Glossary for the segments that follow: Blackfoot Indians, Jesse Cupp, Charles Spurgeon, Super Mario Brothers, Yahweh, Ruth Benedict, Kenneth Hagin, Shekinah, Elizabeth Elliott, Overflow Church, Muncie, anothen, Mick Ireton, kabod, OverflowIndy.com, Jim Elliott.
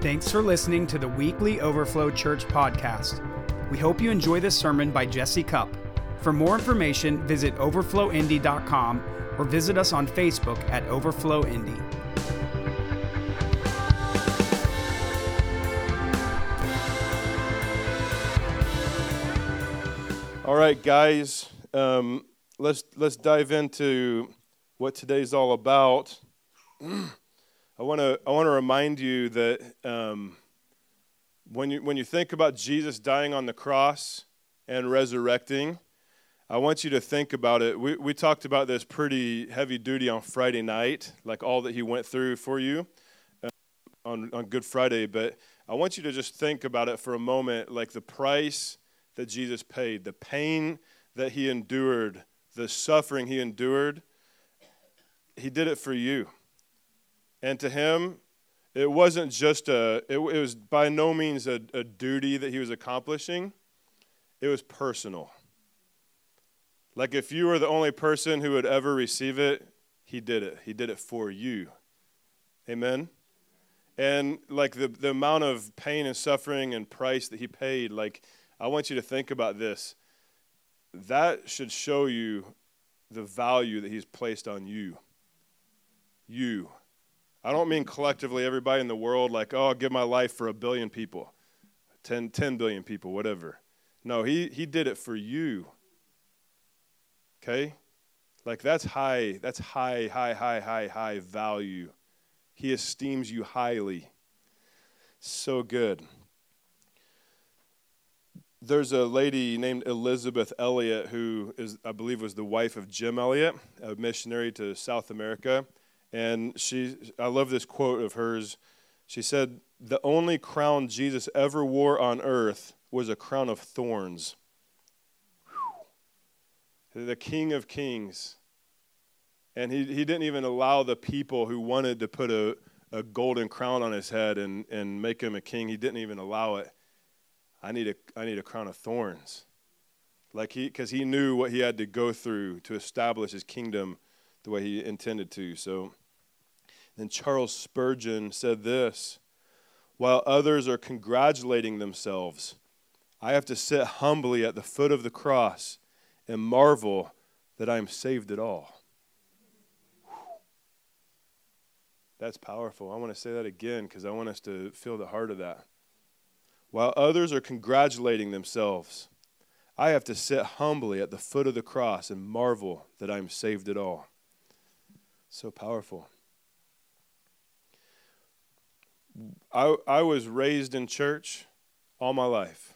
Thanks for listening to the weekly Overflow Church podcast. We hope you enjoy this sermon by Jesse Cupp. For more information, visit OverflowIndy.com or visit us on Facebook at Overflow Indy. All right, guys, let's dive into what today's all about. I want to remind you that when you think about Jesus dying on the cross and resurrecting, I want you to think about it. We talked about this pretty heavy duty on Friday night, like all that he went through for you on Good Friday. But I want you to just think about it for a moment, like the price that Jesus paid, the pain that he endured, the suffering he endured. He did it for you. And to him, it wasn't just it was by no means a duty that he was accomplishing. It was personal. Like if you were the only person who would ever receive it, he did it. He did it for you. Amen? And like the amount of pain and suffering and price that he paid, like I want you to think about this. That should show you the value that he's placed on you. You. I don't mean collectively everybody in the world, like, oh, I'll give my life for 1 billion people, 10 billion people, whatever. No, he did it for you, okay? Like that's high value. He esteems you highly. So good. There's a lady named Elizabeth Elliott who is, I believe, was the wife of Jim Elliott, a missionary to South America. And I love this quote of hers. She said, "The only crown Jesus ever wore on earth was a crown of thorns." Whew. The King of Kings. And he didn't even allow the people who wanted to put a golden crown on his head and make him a king. He didn't even allow it. I need a crown of thorns. Like because he knew what he had to go through to establish his kingdom the way he intended to. So then Charles Spurgeon said this: "While others are congratulating themselves, I have to sit humbly at the foot of the cross and marvel that I am saved at all." Whew. That's powerful. I want to say that again because I want us to feel the heart of that. "While others are congratulating themselves, I have to sit humbly at the foot of the cross and marvel that I am saved at all." So powerful. I was raised in church all my life.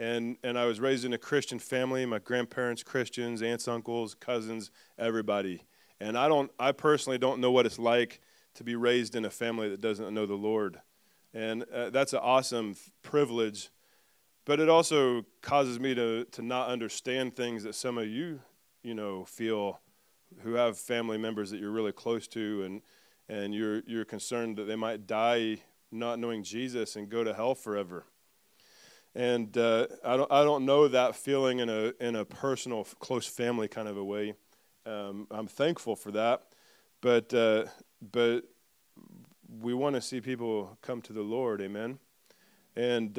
And I was raised in a Christian family. My grandparents, Christians, aunts, uncles, cousins, everybody. And I personally don't know what it's like to be raised in a family that doesn't know the Lord. And that's an awesome privilege. But it also causes me to not understand things that some of you know, feel who have family members that you're really close to and you're concerned that they might die not knowing Jesus and go to hell forever. And I don't know that feeling in a personal, close family kind of a way. I'm thankful for that, but we want to see people come to the Lord, amen? And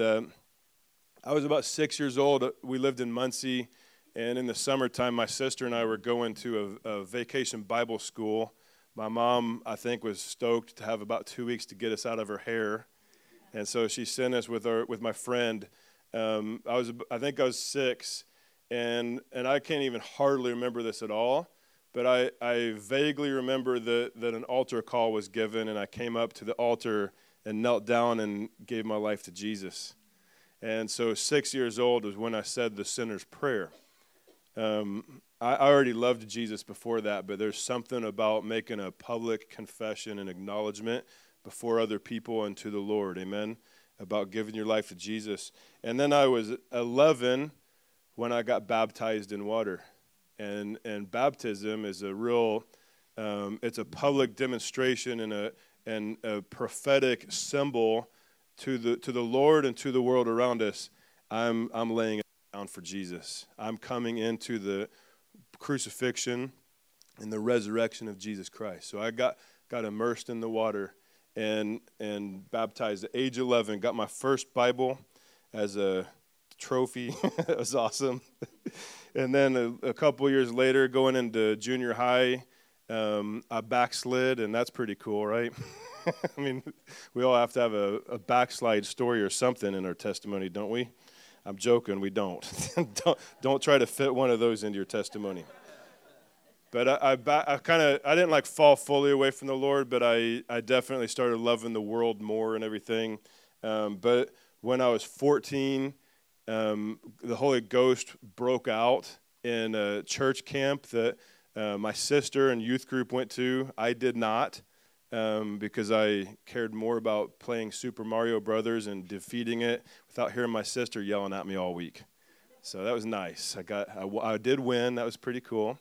I was about 6 years old. We lived in Muncie. And in the summertime, my sister and I were going to a vacation Bible school. My mom, I think, was stoked to have about 2 weeks to get us out of her hair, and so she sent us with my friend. I think I was six, and I can't even hardly remember this at all, but I vaguely remember that an altar call was given, and I came up to the altar and knelt down and gave my life to Jesus. And so 6 years old was when I said the sinner's prayer. I already loved Jesus before that, but there's something about making a public confession and acknowledgement before other people and to the Lord, amen, about giving your life to Jesus. And then I was 11 when I got baptized in water. And baptism is a real, it's a public demonstration and a prophetic symbol to the Lord and to the world around us. I'm laying down for Jesus. I'm coming into the crucifixion and the resurrection of Jesus Christ. So I got immersed in the water, and baptized at age 11. Got my first Bible as a trophy. It was awesome. And then a couple years later, going into junior high, I backslid, and that's pretty cool, right? I mean, we all have to have a backslide story or something in our testimony, don't we? I'm joking, we don't. Don't try to fit one of those into your testimony. But I didn't like fall fully away from the Lord, but I definitely started loving the world more and everything. But when I was 14, the Holy Ghost broke out in a church camp that my sister and youth group went to. I did not. Because I cared more about playing Super Mario Brothers and defeating it without hearing my sister yelling at me all week. So that was nice. I did win. That was pretty cool.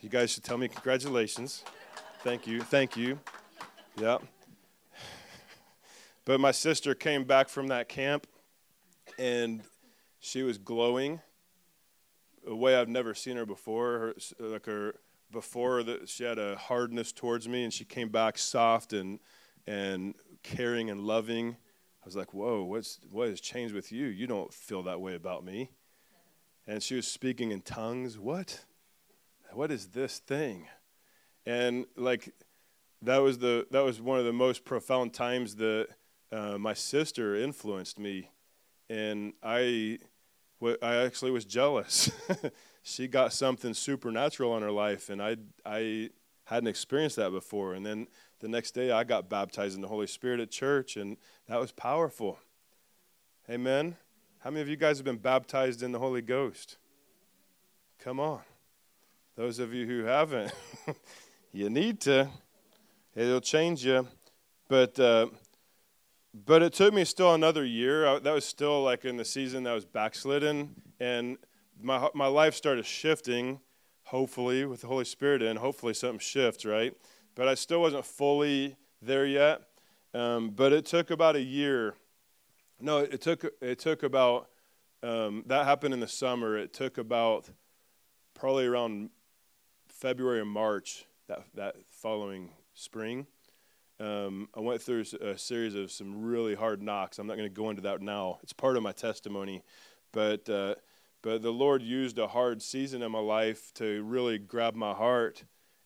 You guys should tell me congratulations. Thank you. Yeah. But my sister came back from that camp, and she was glowing a way I've never seen her before. She had a hardness towards me, and she came back soft and caring and loving. I was like, whoa, what has changed with you? You don't feel that way about me. And she was speaking in tongues. What is this thing? And like that was one of the most profound times that my sister influenced me, and I actually was jealous. She got something supernatural in her life, and I hadn't experienced that before. And then the next day, I got baptized in the Holy Spirit at church, and that was powerful. Amen? How many of you guys have been baptized in the Holy Ghost? Come on. Those of you who haven't, you need to. It'll change you. But it took me still another year. That was still like in the season that I was backslidden, and my life started shifting, hopefully, with the Holy Spirit in. Hopefully something shifts, right? But I still wasn't fully there yet. But it took about a year. No, it took about, that happened in the summer. It took about probably around February or March that following spring. I went through a series of some really hard knocks. I'm not going to go into that now. It's part of my testimony. But the Lord used a hard season in my life to really grab my heart.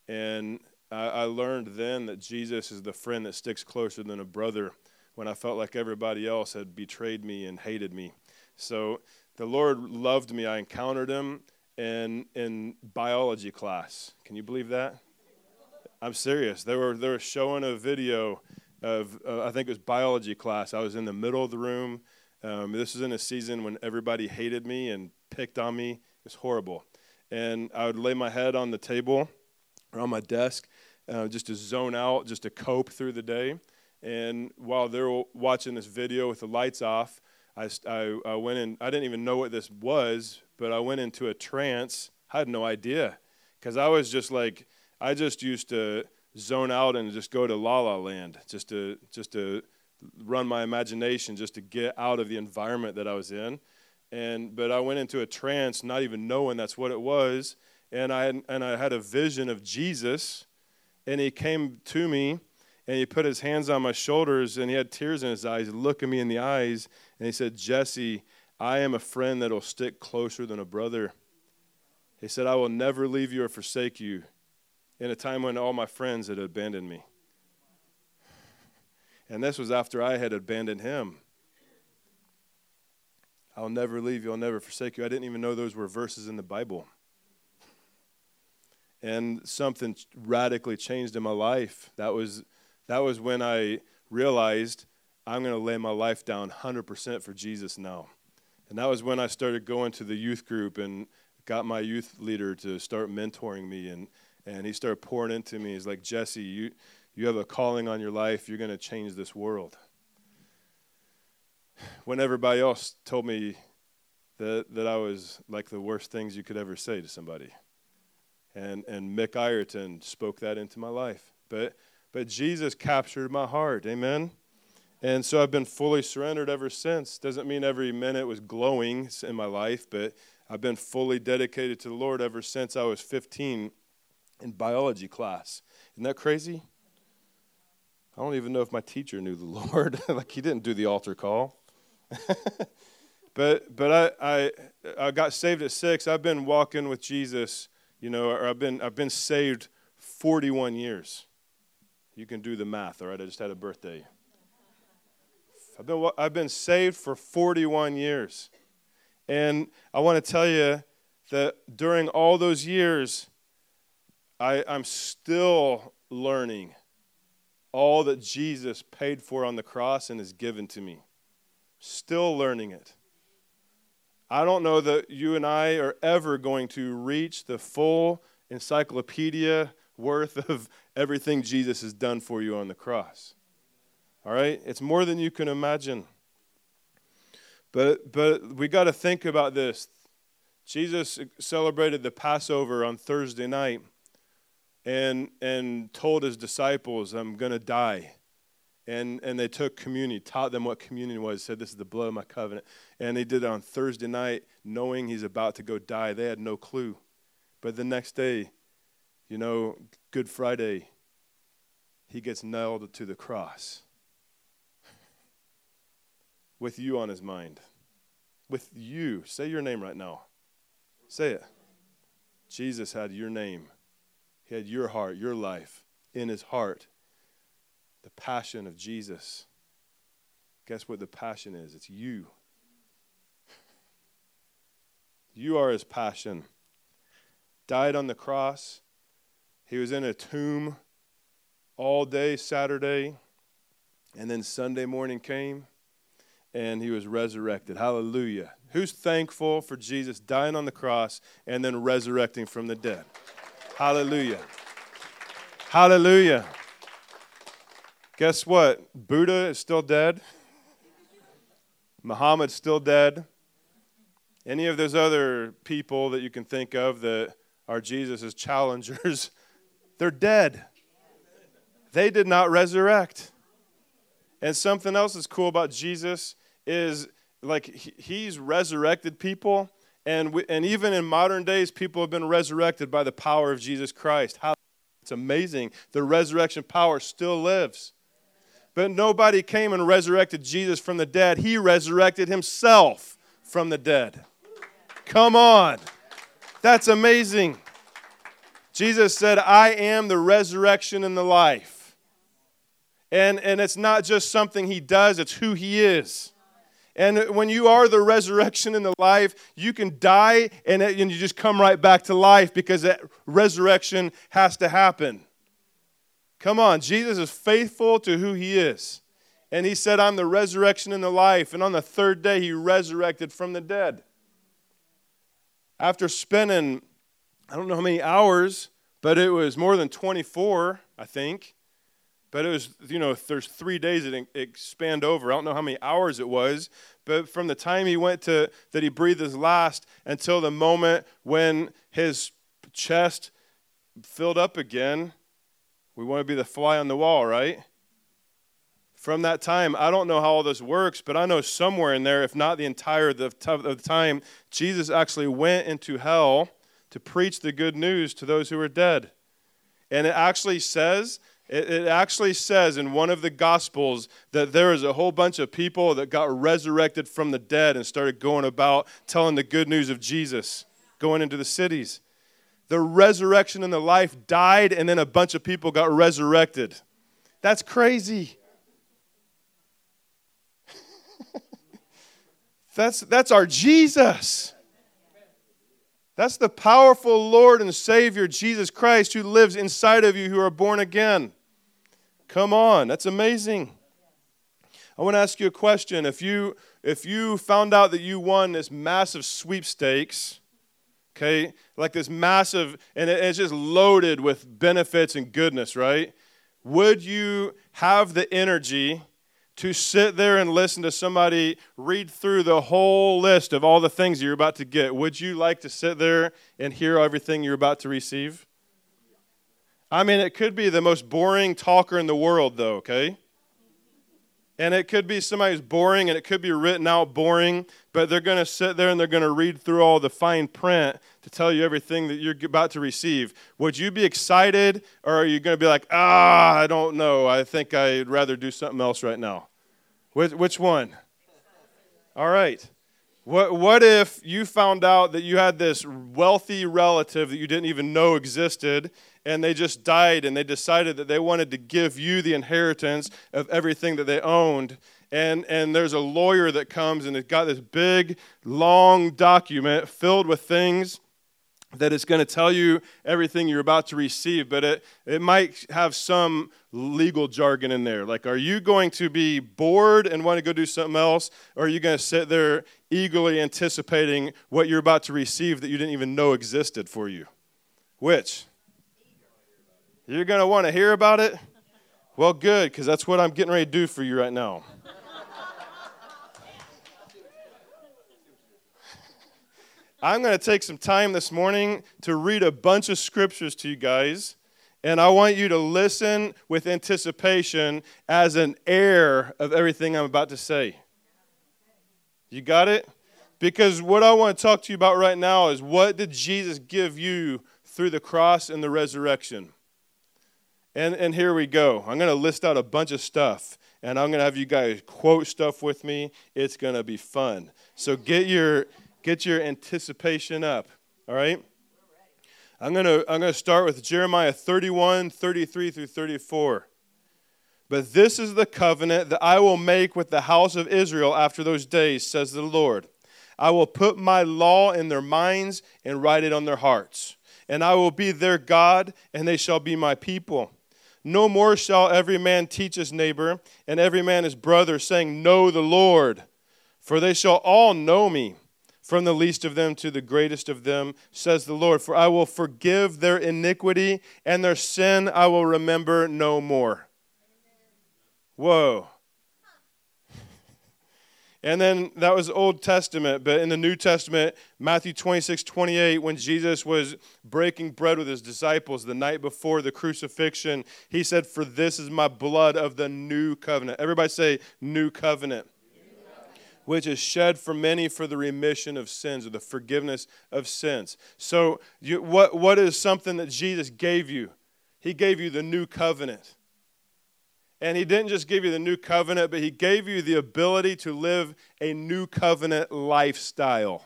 And I learned then that Jesus is the friend that sticks closer than a brother when I felt like everybody else had betrayed me and hated me. So the Lord loved me. I encountered him in biology class. Can you believe that? I'm serious. They were showing a video of, I think it was biology class. I was in the middle of the room. This was in a season when everybody hated me and picked on me. It was horrible. And I would lay my head on the table or on my desk just to zone out, just to cope through the day. And while they were watching this video with the lights off, I went in. I didn't even know what this was, but I went into a trance. I had no idea because I was just like, I just used to zone out and just go to La La Land just to run my imagination, just to get out of the environment that I was in. But I went into a trance not even knowing that's what it was, and I had a vision of Jesus, and he came to me, and he put his hands on my shoulders, and he had tears in his eyes, looking me in the eyes, and he said, "Jesse, I am a friend that'll stick closer than a brother." He said, "I will never leave you or forsake you," in a time when all my friends had abandoned me. And this was after I had abandoned him. "I'll never leave you, I'll never forsake you." I didn't even know those were verses in the Bible. And something radically changed in my life. That was when I realized I'm going to lay my life down 100% for Jesus now. And that was when I started going to the youth group and got my youth leader to start mentoring me. And he started pouring into me. He's like, "Jesse, you have a calling on your life. You're going to change this world." When everybody else told me that I was like the worst things you could ever say to somebody. And Mick Ireton spoke that into my life. But Jesus captured my heart. Amen? And so I've been fully surrendered ever since. Doesn't mean every minute was glowing in my life, but I've been fully dedicated to the Lord ever since I was 15 in biology class. Isn't that crazy? I don't even know if my teacher knew the Lord. Like, he didn't do the altar call. But I got saved at 6. I've been walking with Jesus, you know, or I've been saved 41 years. You can do the math, all right? I just had a birthday. I've been saved for 41 years. And I want to tell you that during all those years, I'm still learning all that Jesus paid for on the cross and has given to me. Still learning it. I don't know that you and I are ever going to reach the full encyclopedia worth of everything Jesus has done for you on the cross. All right? It's more than you can imagine. But we got to think about this. Jesus celebrated the Passover on Thursday night and told his disciples, I'm going to die. And they took communion, taught them what communion was, said, this is the blood of my covenant. And they did it on Thursday night, knowing he's about to go die. They had no clue. But the next day, you know, Good Friday, he gets nailed to the cross with you on his mind. With you. Say your name right now. Say it. Jesus had your name. He had your heart, your life in his heart. The passion of Jesus. Guess what the passion is? It's you. You are his passion. Died on the cross. He was in a tomb all day Saturday. And then Sunday morning came and he was resurrected. Hallelujah. Who's thankful for Jesus dying on the cross and then resurrecting from the dead? Hallelujah. Hallelujah. Guess what? Buddha is still dead. Muhammad's still dead. Any of those other people that you can think of that are Jesus' challengers, they're dead. They did not resurrect. And something else that's cool about Jesus is, like, he's resurrected people, and even in modern days, people have been resurrected by the power of Jesus Christ. How it's amazing. The resurrection power still lives. But nobody came and resurrected Jesus from the dead. He resurrected himself from the dead. Come on. That's amazing. Jesus said, I am the resurrection and the life. And it's not just something he does, it's who he is. And when you are the resurrection and the life, you can die and you just come right back to life because that resurrection has to happen. Come on, Jesus is faithful to who he is. And he said, I'm the resurrection and the life. And on the third day, he resurrected from the dead. After spending, I don't know how many hours, but it was more than 24, I think. But it was, you know, there's 3 days it spanned over. I don't know how many hours it was. But from the time he went to, that he breathed his last, until the moment when his chest filled up again, we want to be the fly on the wall, right? From that time, I don't know how all this works, but I know somewhere in there, if not the entire of the time, Jesus actually went into hell to preach the good news to those who were dead. And it actually says in one of the Gospels that there is a whole bunch of people that got resurrected from the dead and started going about telling the good news of Jesus, going into the cities. The resurrection and the life died, and then a bunch of people got resurrected. That's crazy. That's our Jesus. That's the powerful Lord and Savior, Jesus Christ, who lives inside of you who are born again. Come on, that's amazing. I want to ask you a question. If you found out that you won this massive sweepstakes, okay, like this massive, and it's just loaded with benefits and goodness, right? Would you have the energy to sit there and listen to somebody read through the whole list of all the things you're about to get? Would you like to sit there and hear everything you're about to receive? I mean, it could be the most boring talker in the world, though, okay? And it could be somebody who's boring, and it could be written out boring, but they're going to sit there and they're going to read through all the fine print to tell you everything that you're about to receive. Would you be excited, or are you going to be like, I don't know, I think I'd rather do something else right now? Which one? All right. What if you found out that you had this wealthy relative that you didn't even know existed, and they just died, and they decided that they wanted to give you the inheritance of everything that they owned, and there's a lawyer that comes, and it's got this big, long document filled with things that it's going to tell you everything you're about to receive, but it might have some legal jargon in there. Like, are you going to be bored and want to go do something else, or are you going to sit there eagerly anticipating what you're about to receive that you didn't even know existed for you? Which? You're going to want to hear about it? Well, good, because that's what I'm getting ready to do for you right now. I'm going to take some time this morning to read a bunch of scriptures to you guys, and I want you to listen with anticipation as an heir of everything I'm about to say. You got it? Because what I want to talk to you about right now is, what did Jesus give you through the cross and the resurrection? And here we go. I'm going to list out a bunch of stuff, and I'm going to have you guys quote stuff with me. It's going to be fun. So get your anticipation up, all right? I'm going to start with Jeremiah 31, 33 through 34. But this is the covenant that I will make with the house of Israel after those days, says the Lord. I will put my law in their minds and write it on their hearts. And I will be their God, and they shall be my people. No more shall every man teach his neighbor, and every man his brother, saying, Know the Lord, for they shall all know me. From the least of them to the greatest of them, says the Lord. For I will forgive their iniquity, and their sin I will remember no more. Whoa. And then that was Old Testament, but in the New Testament, Matthew 26, 28, when Jesus was breaking bread with his disciples the night before the crucifixion, he said, For this is my blood of the new covenant. Everybody say, new covenant. Which is shed for many for the remission of sins, or the forgiveness of sins. So what is something that Jesus gave you? He gave you the new covenant. And he didn't just give you the new covenant, but he gave you the ability to live a new covenant lifestyle.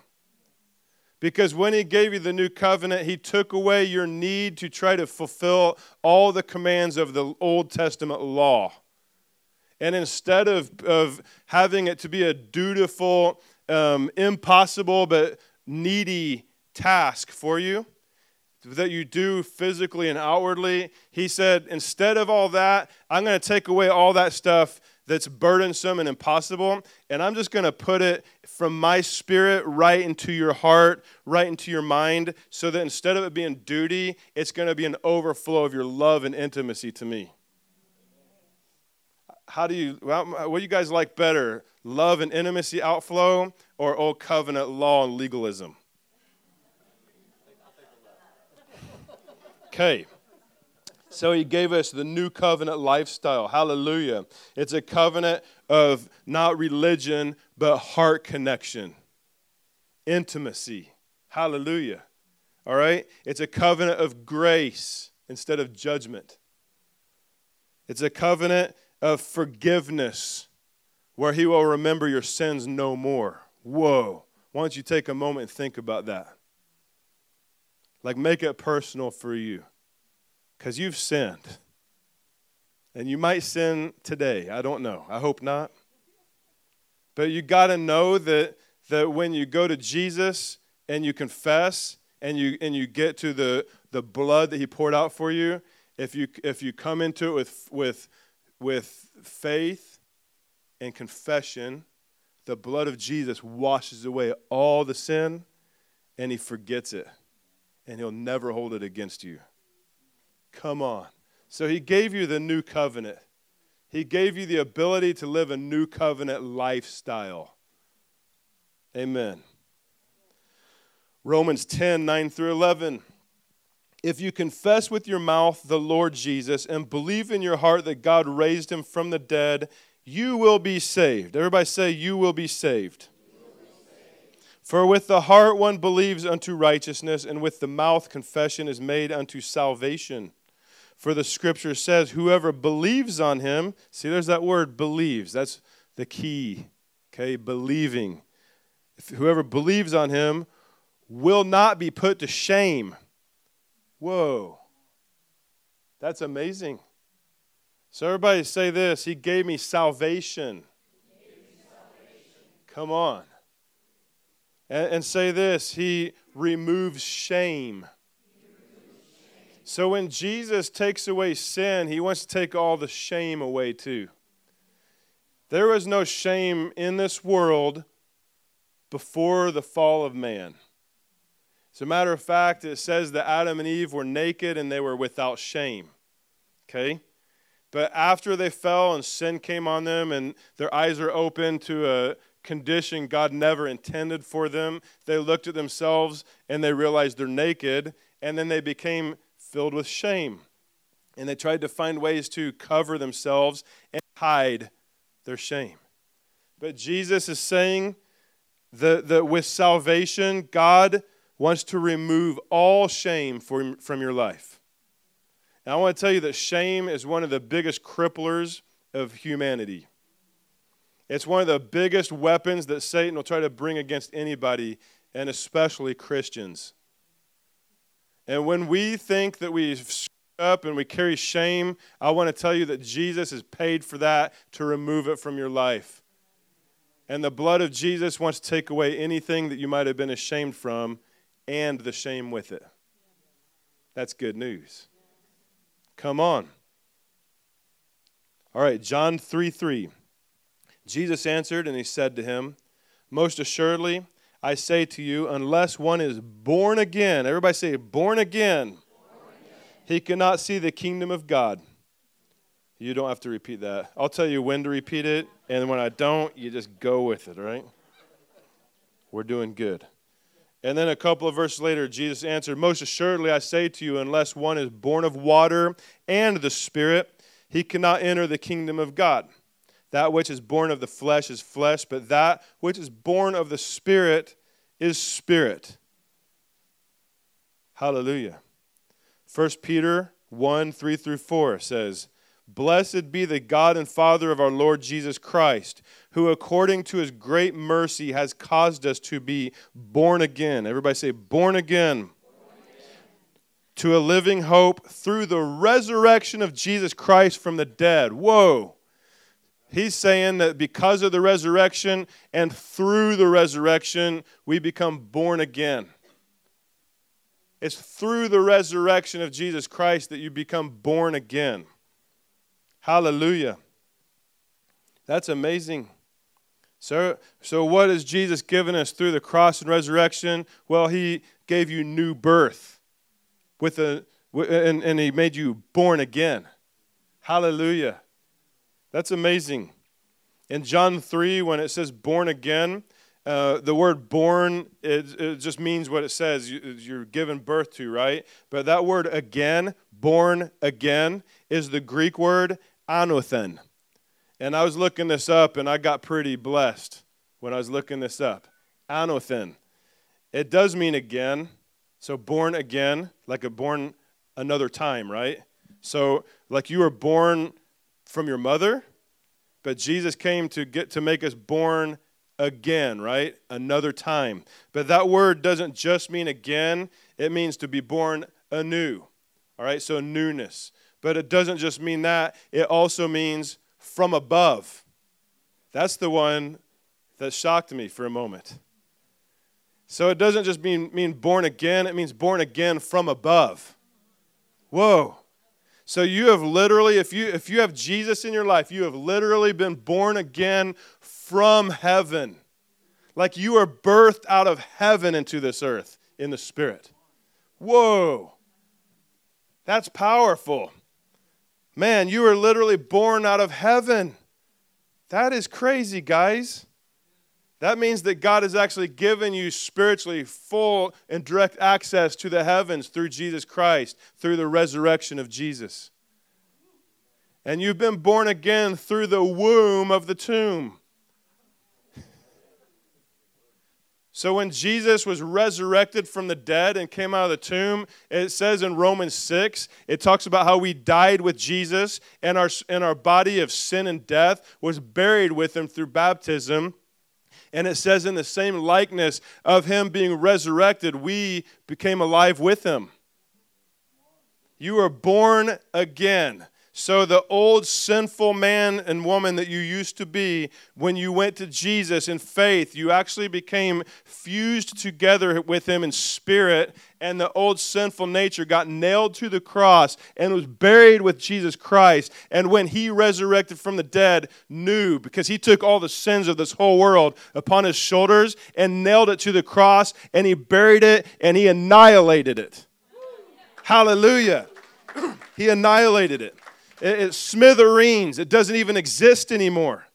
Because when he gave you the new covenant, he took away your need to try to fulfill all the commands of the Old Testament law. And instead of having it to be a dutiful, impossible, but needy task for you, that you do physically and outwardly, he said, instead of all that, I'm going to take away all that stuff that's burdensome and impossible, and I'm just going to put it from my spirit right into your heart, right into your mind, so that instead of it being duty, it's going to be an overflow of your love and intimacy to me. What do you guys like better, love and intimacy outflow, or old covenant law and legalism? Okay, so he gave us the new covenant lifestyle. Hallelujah. It's a covenant of not religion, but heart connection, intimacy. Hallelujah. All right, it's a covenant of grace instead of judgment. It's a covenant of forgiveness, where he will remember your sins no more. Whoa. Why don't you take a moment and think about that? Like, make it personal for you, because you've sinned. And you might sin today. I don't know. I hope not. But you got to know that when you go to Jesus and you confess and you get to the blood that he poured out for you, if you come into it with faith and confession, the blood of Jesus washes away all the sin, and he forgets it, and he'll never hold it against you. Come on. So he gave you the new covenant. He gave you the ability to live a new covenant lifestyle. Amen. Romans 10, 9 through 11. If you confess with your mouth the Lord Jesus and believe in your heart that God raised him from the dead, you will be saved. Everybody say, you will be saved. For with the heart one believes unto righteousness, and with the mouth confession is made unto salvation. For the scripture says, whoever believes on him, see, there's that word believes. That's the key, okay, believing. Whoever believes on him will not be put to shame. Whoa, that's amazing. So everybody say this, he gave me salvation. He gave me salvation. Come on. And say this, he removes shame. So when Jesus takes away sin, he wants to take all the shame away too. There was no shame in this world before the fall of man. As a matter of fact, it says that Adam and Eve were naked and they were without shame. Okay? But after they fell and sin came on them and their eyes are open to a condition God never intended for them, they looked at themselves and they realized they're naked, and then they became filled with shame. And they tried to find ways to cover themselves and hide their shame. But Jesus is saying that with salvation, God wants to remove all shame from your life. And I want to tell you that shame is one of the biggest cripplers of humanity. It's one of the biggest weapons that Satan will try to bring against anybody, and especially Christians. And when we think that we've screwed up and we carry shame, I want to tell you that Jesus has paid for that to remove it from your life. And the blood of Jesus wants to take away anything that you might have been ashamed from and the shame with it. That's good news. Come on. All right, John 3:3. Jesus answered and he said to him, most assuredly, I say to you, unless one is born again, everybody say born again, he cannot see the kingdom of God. You don't have to repeat that. I'll tell you when to repeat it, and when I don't, you just go with it, all right? We're doing good. And then a couple of verses later, Jesus answered, most assuredly, I say to you, unless one is born of water and the Spirit, he cannot enter the kingdom of God. That which is born of the flesh is flesh, but that which is born of the Spirit is spirit. Hallelujah. 1 Peter 1:3-4 says, blessed be the God and Father of our Lord Jesus Christ, who according to his great mercy has caused us to be born again. Everybody say born again. To a living hope through the resurrection of Jesus Christ from the dead. Whoa. He's saying that because of the resurrection and through the resurrection, we become born again. It's through the resurrection of Jesus Christ that you become born again. Hallelujah. That's amazing. So what has Jesus given us through the cross and resurrection? Well, he gave you new birth and he made you born again. Hallelujah. That's amazing. In John 3, when it says born again, the word born, it just means what it says, you're given birth to, right? But that word again, born again, is the Greek word anothen. And I was looking this up, and I got pretty blessed when I was looking this up. Anothen. It does mean again, so born again, like a born another time, right? So like you were born from your mother, but Jesus came to make us born again, right? Another time. But that word doesn't just mean again, it means to be born anew. All right, so newness. But it doesn't just mean that, it also means from above. That's the one that shocked me for a moment. So it doesn't just mean born again, it means born again from above. Whoa. So you have literally, if you have Jesus in your life, you have literally been born again from heaven. Like you are birthed out of heaven into this earth in the Spirit. Whoa. That's powerful. Man, you are literally born out of heaven. That is crazy, guys. That means that God has actually given you spiritually full and direct access to the heavens through Jesus Christ, through the resurrection of Jesus. And you've been born again through the womb of the tomb. So when Jesus was resurrected from the dead and came out of the tomb, it says in Romans 6, it talks about how we died with Jesus, and our body of sin and death was buried with him through baptism. And it says in the same likeness of him being resurrected, we became alive with him. You are born again. So the old sinful man and woman that you used to be, when you went to Jesus in faith, you actually became fused together with him in spirit, and the old sinful nature got nailed to the cross and was buried with Jesus Christ. And when he resurrected from the dead, new, because he took all the sins of this whole world upon his shoulders and nailed it to the cross, and he buried it, and he annihilated it. Hallelujah. He annihilated it. It's smithereens. It doesn't even exist anymore.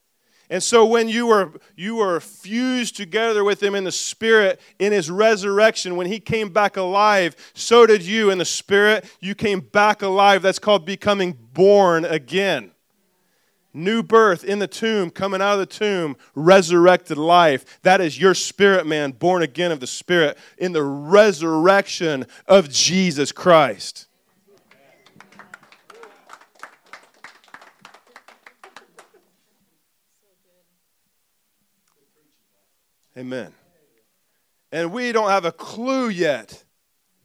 And so when you were fused together with him in the Spirit in his resurrection, when he came back alive, so did you in the Spirit. You came back alive. That's called becoming born again. New birth in the tomb, coming out of the tomb, resurrected life. That is your spirit man, born again of the Spirit in the resurrection of Jesus Christ. Amen. And we don't have a clue yet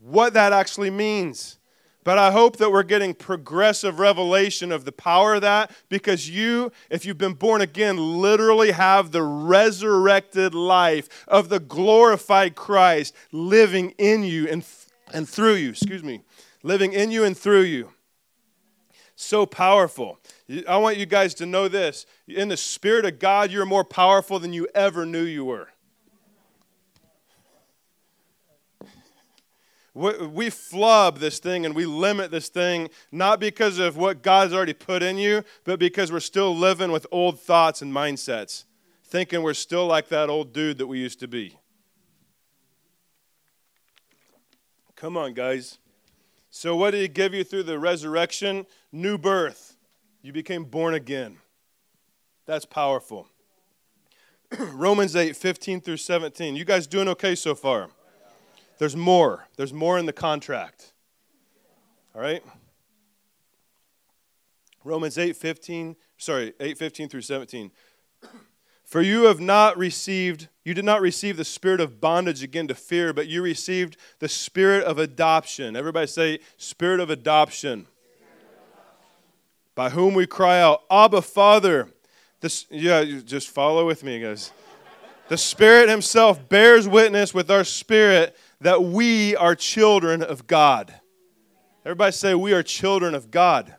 what that actually means. But I hope that we're getting progressive revelation of the power of that, because you, if you've been born again, literally have the resurrected life of the glorified Christ living in you and through you. Living in you and through you. So powerful. I want you guys to know this. In the Spirit of God, you're more powerful than you ever knew you were. We flub this thing and we limit this thing, not because of what God's already put in you, but because we're still living with old thoughts and mindsets, thinking we're still like that old dude that we used to be. Come on, guys. So what did he give you through the resurrection? New birth. You became born again. That's powerful. Romans 8, 15 through 17. You guys doing okay so far? There's more. There's more in the contract. All right? Romans 8:15 through 17. For you did not receive the spirit of bondage again to fear, but you received the spirit of adoption. Everybody say, spirit of adoption. By whom we cry out, Abba, Father. You just follow with me, guys. The Spirit himself bears witness with our spirit that we are children of God. Everybody say, we are children of God.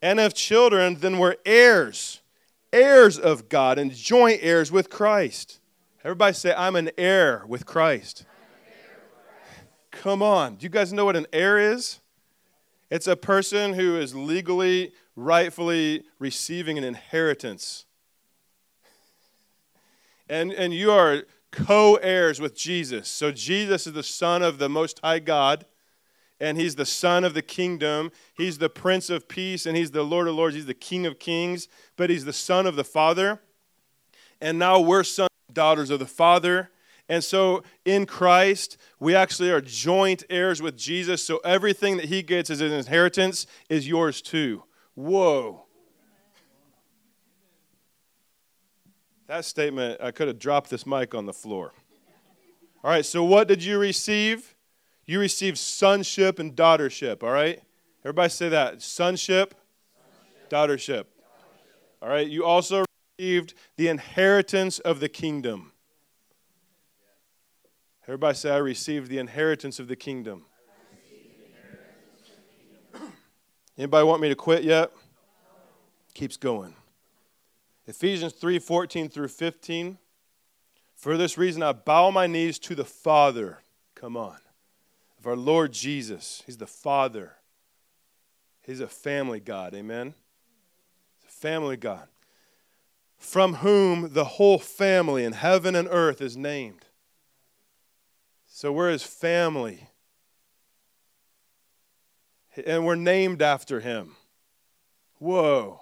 And if children, then we're heirs. Heirs of God and joint heirs with Christ. Everybody say, I'm an heir with Christ. Come on. Do you guys know what an heir is? It's a person who is legally, rightfully receiving an inheritance. And you are co-heirs with Jesus. So Jesus is the Son of the Most High God, and he's the Son of the Kingdom. He's the Prince of Peace, and he's the Lord of Lords. He's the King of Kings, but he's the Son of the Father. And now we're sons and daughters of the Father. And so in Christ, we actually are joint heirs with Jesus. So everything that he gets as an inheritance is yours too. Whoa. That statement, I could have dropped this mic on the floor. All right, so what did you receive? You received sonship and daughtership, all right? Everybody say that. Sonship. Daughtership. All right, you also received the inheritance of the kingdom. Everybody say, I received the inheritance of the kingdom. Anybody want me to quit yet? Keeps going. Ephesians 3:14 through 15. For this reason I bow my knees to the Father. Come on. Of our Lord Jesus. He's the Father. He's a family God. Amen. He's a family God. From whom the whole family in heaven and earth is named. So we're his family. And we're named after him. Whoa.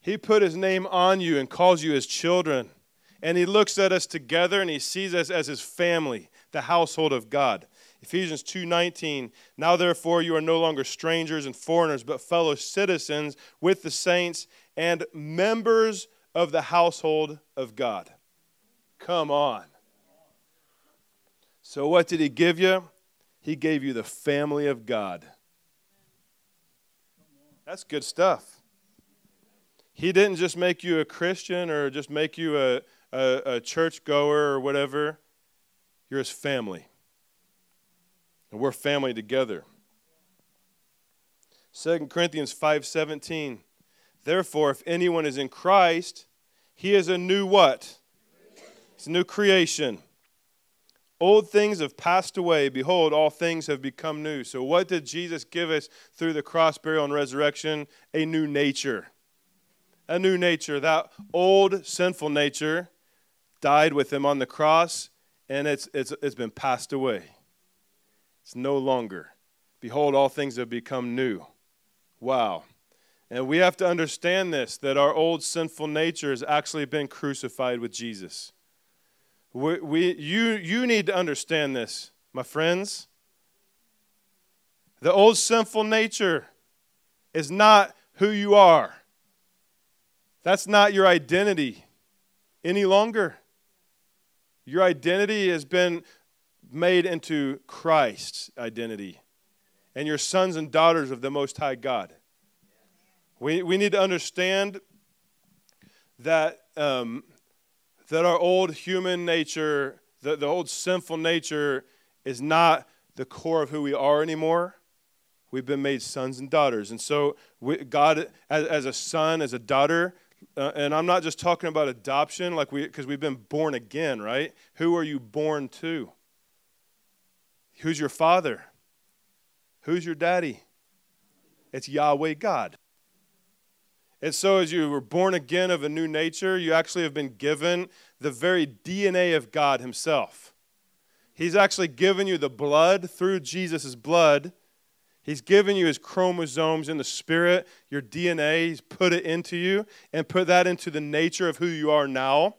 He put his name on you and calls you his children. And he looks at us together and he sees us as his family, the household of God. Ephesians 2:19, now therefore you are no longer strangers and foreigners, but fellow citizens with the saints and members of the household of God. Come on. So what did he give you? He gave you the family of God. That's good stuff. He didn't just make you a Christian or just make you a churchgoer or whatever. You're his family. And we're family together. 2 Corinthians 5:17. Therefore, if anyone is in Christ, he is a new what? It's a new creation. Old things have passed away. Behold, all things have become new. So what did Jesus give us through the cross, burial, and resurrection? A new nature. A new nature. That old sinful nature died with him on the cross, and it's been passed away. It's no longer. Behold, all things have become new. Wow. And we have to understand this, that our old sinful nature has actually been crucified with Jesus. You need to understand this, my friends. The old sinful nature is not who you are. That's not your identity any longer. Your identity has been made into Christ's identity, and you're sons and daughters of the Most High God. We need to understand that that our old human nature, the old sinful nature, is not the core of who we are anymore. We've been made sons and daughters. And so God, as a son, as a daughter, and I'm not just talking about adoption, like because we've been born again, right? Who are you born to? Who's your father? Who's your daddy? It's Yahweh God. And so as you were born again of a new nature, you actually have been given the very DNA of God himself. He's actually given you the blood through Jesus' blood. He's given you his chromosomes in the spirit, your DNA. He's put it into you and put that into the nature of who you are now.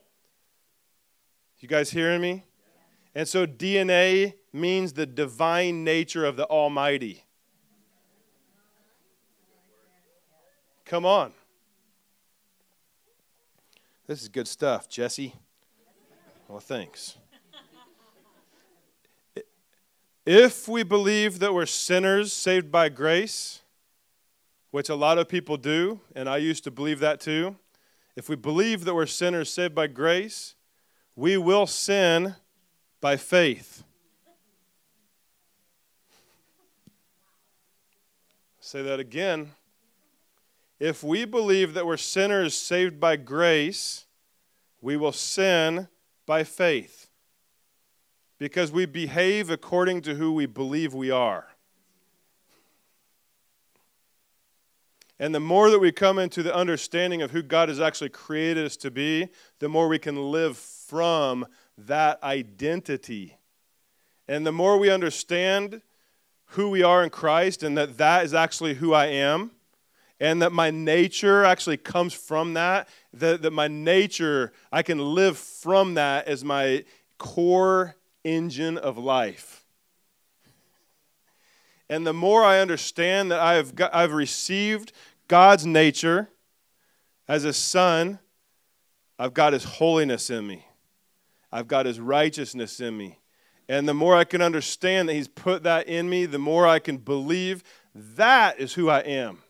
You guys hearing me? And so DNA means the divine nature of the Almighty. Come on. This is good stuff, Jesse. Well, thanks. If we believe that we're sinners saved by grace, which a lot of people do, and I used to believe that too, if we believe that we're sinners saved by grace, we will sin by faith. Say that again. If we believe that we're sinners saved by grace, we will sin by faith because we behave according to who we believe we are. And the more that we come into the understanding of who God has actually created us to be, the more we can live from that identity. And the more we understand who we are in Christ and that is actually who I am, and that my nature actually comes from that my nature, I can live from that as my core engine of life. And the more I understand that I've received God's nature as a son, I've got his holiness in me. I've got his righteousness in me. And the more I can understand that he's put that in me, the more I can believe that is who I am.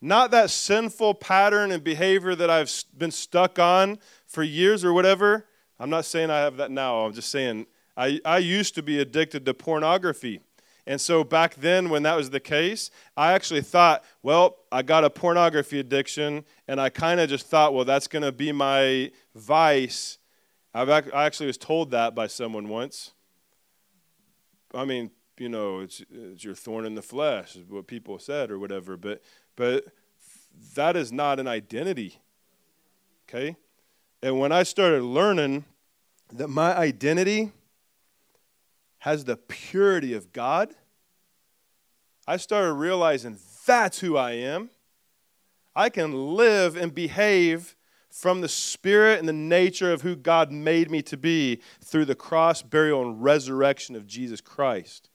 Not that sinful pattern and behavior that I've been stuck on for years or whatever. I'm not saying I have that now. I'm just saying I used to be addicted to pornography. And so back then when that was the case, I actually thought, well, I got a pornography addiction. And I kind of just thought, well, that's going to be my vice. I actually was told that by someone once. I mean, you know, it's your thorn in the flesh is what people said or whatever. But that is not an identity, okay? And when I started learning that my identity has the purity of God, I started realizing that's who I am. I can live and behave from the spirit and the nature of who God made me to be through the cross, burial, and resurrection of Jesus Christ.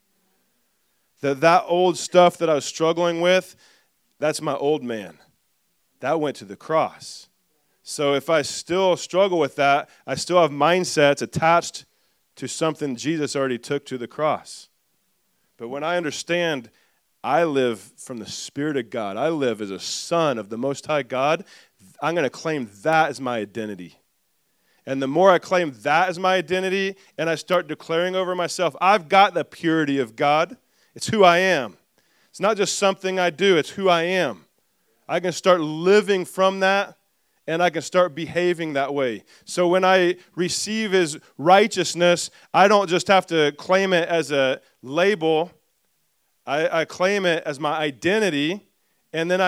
That old stuff that I was struggling with, that's my old man. That went to the cross. So if I still struggle with that, I still have mindsets attached to something Jesus already took to the cross. But when I understand I live from the Spirit of God, I live as a son of the Most High God, I'm going to claim that as my identity. And the more I claim that as my identity and I start declaring over myself, I've got the purity of God. It's who I am. It's not just something I do. It's who I am. I can start living from that, and I can start behaving that way. So when I receive His righteousness, I don't just have to claim it as a label. I claim it as my identity, and then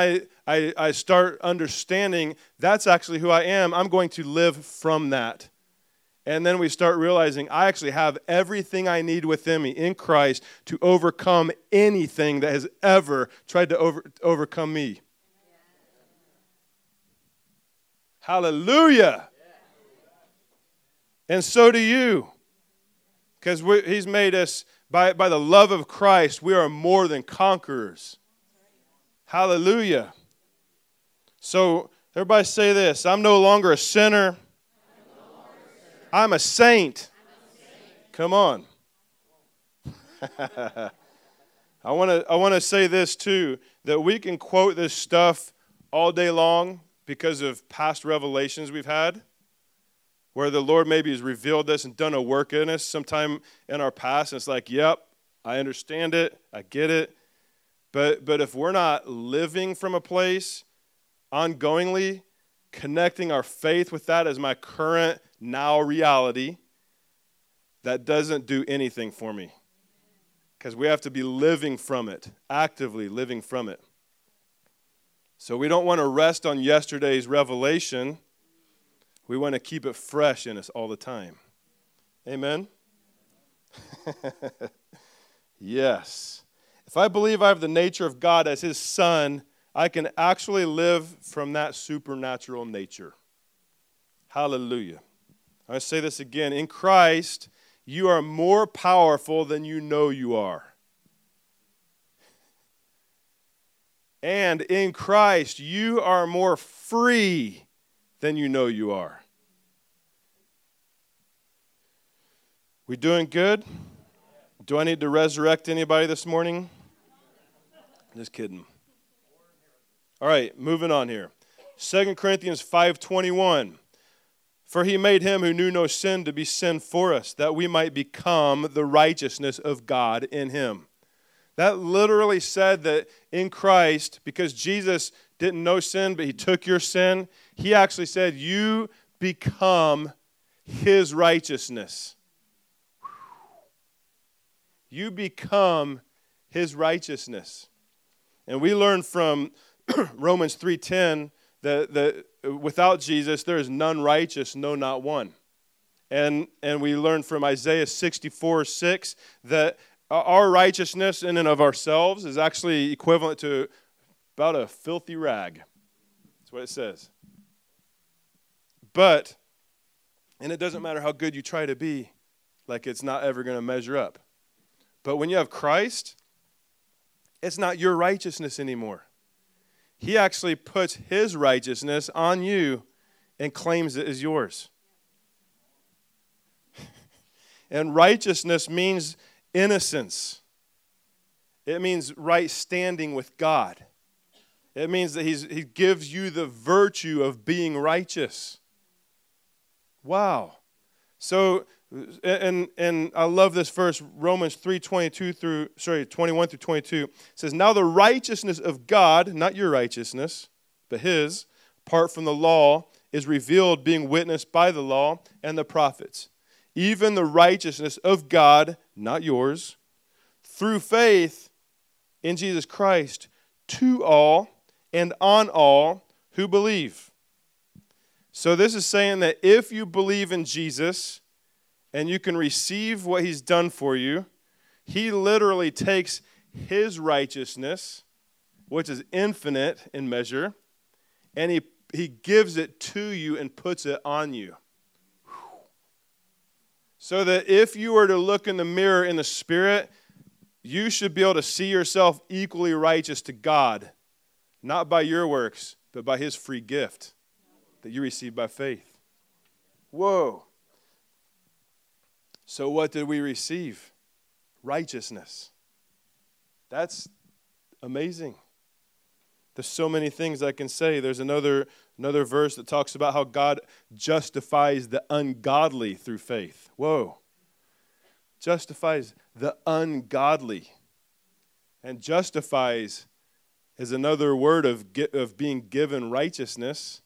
I start understanding that's actually who I am. I'm going to live from that. And then we start realizing I actually have everything I need within me in Christ to overcome anything that has ever tried to overcome me. Yeah. Hallelujah. Yeah. And so do you. Because He's made us, by the love of Christ, we are more than conquerors. Hallelujah. So everybody say this: I'm no longer a sinner. I'm a saint. Come on. I want to say this too, that we can quote this stuff all day long because of past revelations we've had, where the Lord maybe has revealed this and done a work in us sometime in our past. And it's like, yep, I understand it. I get it. But if we're not living from a place ongoingly, connecting our faith with that as my current now reality, that doesn't do anything for me. Because we have to be living from it, actively living from it. So we don't want to rest on yesterday's revelation. We want to keep it fresh in us all the time. Amen? Yes. If I believe I have the nature of God as His Son, I can actually live from that supernatural nature. Hallelujah. I say this again. In Christ, you are more powerful than you know you are. And in Christ, you are more free than you know you are. We doing good? Do I need to resurrect anybody this morning? Just kidding. All right, moving on here. 2 Corinthians 5:21. For He made Him who knew no sin to be sin for us, that we might become the righteousness of God in Him. That literally said that in Christ, because Jesus didn't know sin, but He took your sin, He actually said, you become His righteousness. You become His righteousness. And we learn from Romans 3:10, that without Jesus, there is none righteous, no, not one. And we learn from Isaiah 64:6 that our righteousness in and of ourselves is actually equivalent to about a filthy rag. That's what it says. But, and it doesn't matter how good you try to be, like it's not ever going to measure up. But when you have Christ, it's not your righteousness anymore. He actually puts His righteousness on you and claims it as yours. And righteousness means innocence. It means right standing with God. It means that He gives you the virtue of being righteous. Wow. So, and I love this verse, Romans 3:22 through 21 through 22. It says, now the righteousness of God, not your righteousness, but His, apart from the law, is revealed, being witnessed by the law and the prophets. Even the righteousness of God, not yours, through faith in Jesus Christ, to all and on all who believe. So this is saying that if you believe in Jesus, and you can receive what He's done for you, He literally takes His righteousness, which is infinite in measure, and he gives it to you and puts it on you. So that if you were to look in the mirror in the Spirit, you should be able to see yourself equally righteous to God, not by your works, but by his free gift that you receive by faith. Whoa. So what did we receive? Righteousness. That's amazing. There's so many things I can say. There's another verse that talks about how God justifies the ungodly through faith. Whoa. Justifies the ungodly. And justifies is another word of being given righteousness.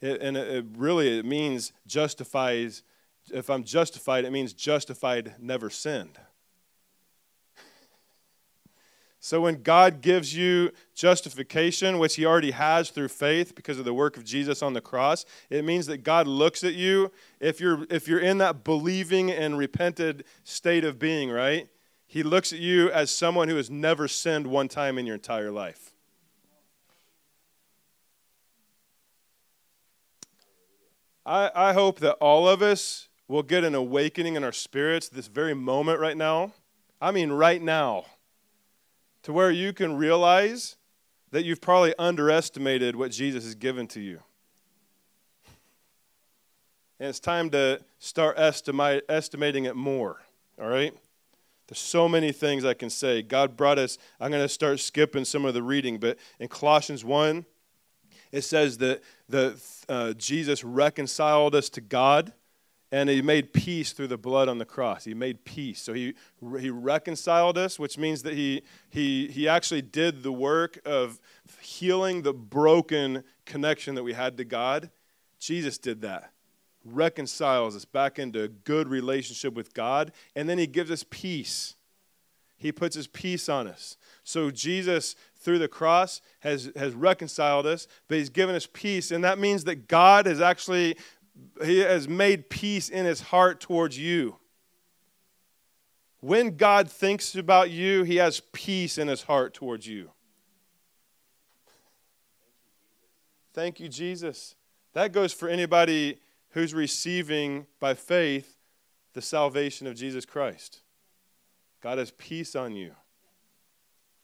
It means justifies. If I'm justified, it means justified, never sinned. So when God gives you justification, which he already has through faith because of the work of Jesus on the cross, it means that God looks at you. If you're in that believing and repented state of being, right? He looks at you as someone who has never sinned one time in your entire life. I hope that all of us will get an awakening in our spirits this very moment right now. I mean right now. To where you can realize that you've probably underestimated what Jesus has given to you. And it's time to start estimating it more, all right? There's so many things I can say. God brought us, I'm going to start skipping some of the reading, but in Colossians 1, it says that Jesus reconciled us to God, and he made peace through the blood on the cross. He made peace. So he reconciled us, which means that he actually did the work of healing the broken connection that we had to God. Jesus did that. Reconciles us back into a good relationship with God, and then he gives us peace. He puts his peace on us. So Jesus, through the cross, has reconciled us, but he's given us peace, and that means that God has actually... He has made peace in his heart towards you. When God thinks about you, he has peace in his heart towards you. Thank you, Jesus. That goes for anybody who's receiving by faith the salvation of Jesus Christ. God has peace on you.